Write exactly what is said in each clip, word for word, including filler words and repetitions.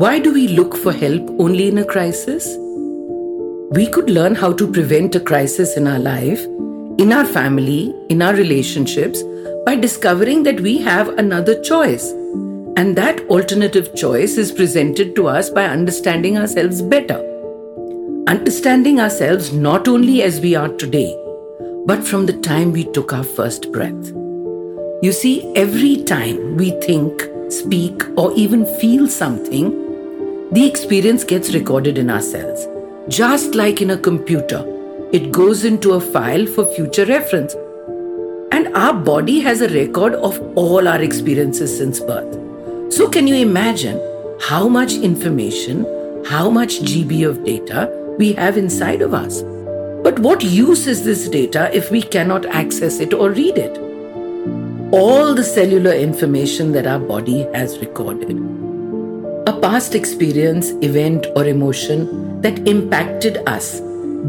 Why do we look for help only in a crisis? We could learn how to prevent a crisis in our life, in our family, in our relationships, by discovering that we have another choice. And that alternative choice is presented to us by understanding ourselves better. Understanding ourselves not only as we are today, but from the time we took our first breath. You see, every time we think, speak, or even feel something, the experience gets recorded in ourselves. Just like in a computer, it goes into a file for future reference. And our body has a record of all our experiences since birth. So can you imagine how much information, how much G B of data we have inside of us? But what use is this data if we cannot access it or read it? All the cellular information that our body has recorded. A past experience, event, or emotion that impacted us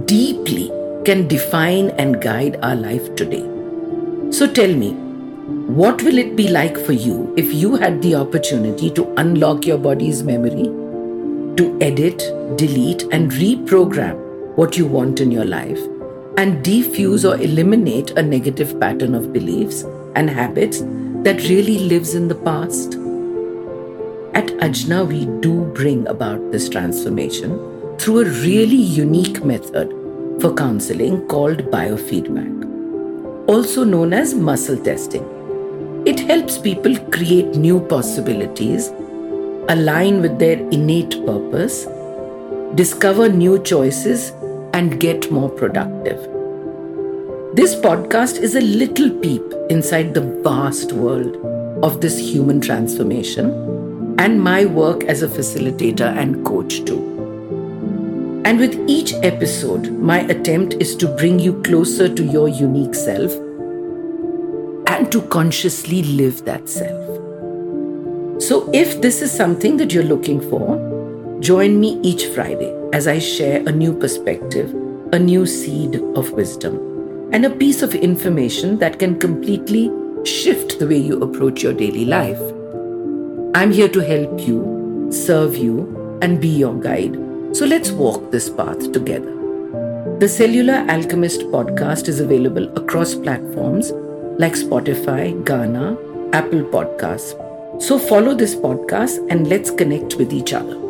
deeply can define and guide our life today. So tell me, what will it be like for you if you had the opportunity to unlock your body's memory, to edit, delete, and reprogram what you want in your life, and defuse or eliminate a negative pattern of beliefs and habits that really lives in the past? At Ajna, we do bring about this transformation through a really unique method for counseling called biofeedback, also known as muscle testing. It helps people create new possibilities, align with their innate purpose, discover new choices, and get more productive. This podcast is a little peep inside the vast world of this human transformation and my work as a facilitator and coach too. And with each episode, my attempt is to bring you closer to your unique self and to consciously live that self. So if this is something that you're looking for, join me each Friday as I share a new perspective, a new seed of wisdom, and a piece of information that can completely shift the way you approach your daily life. I'm here to help you, serve you, and be your guide. So let's walk this path together. The Cellular Alchemist podcast is available across platforms like Spotify, Gaana, Apple Podcasts. So follow this podcast and let's connect with each other.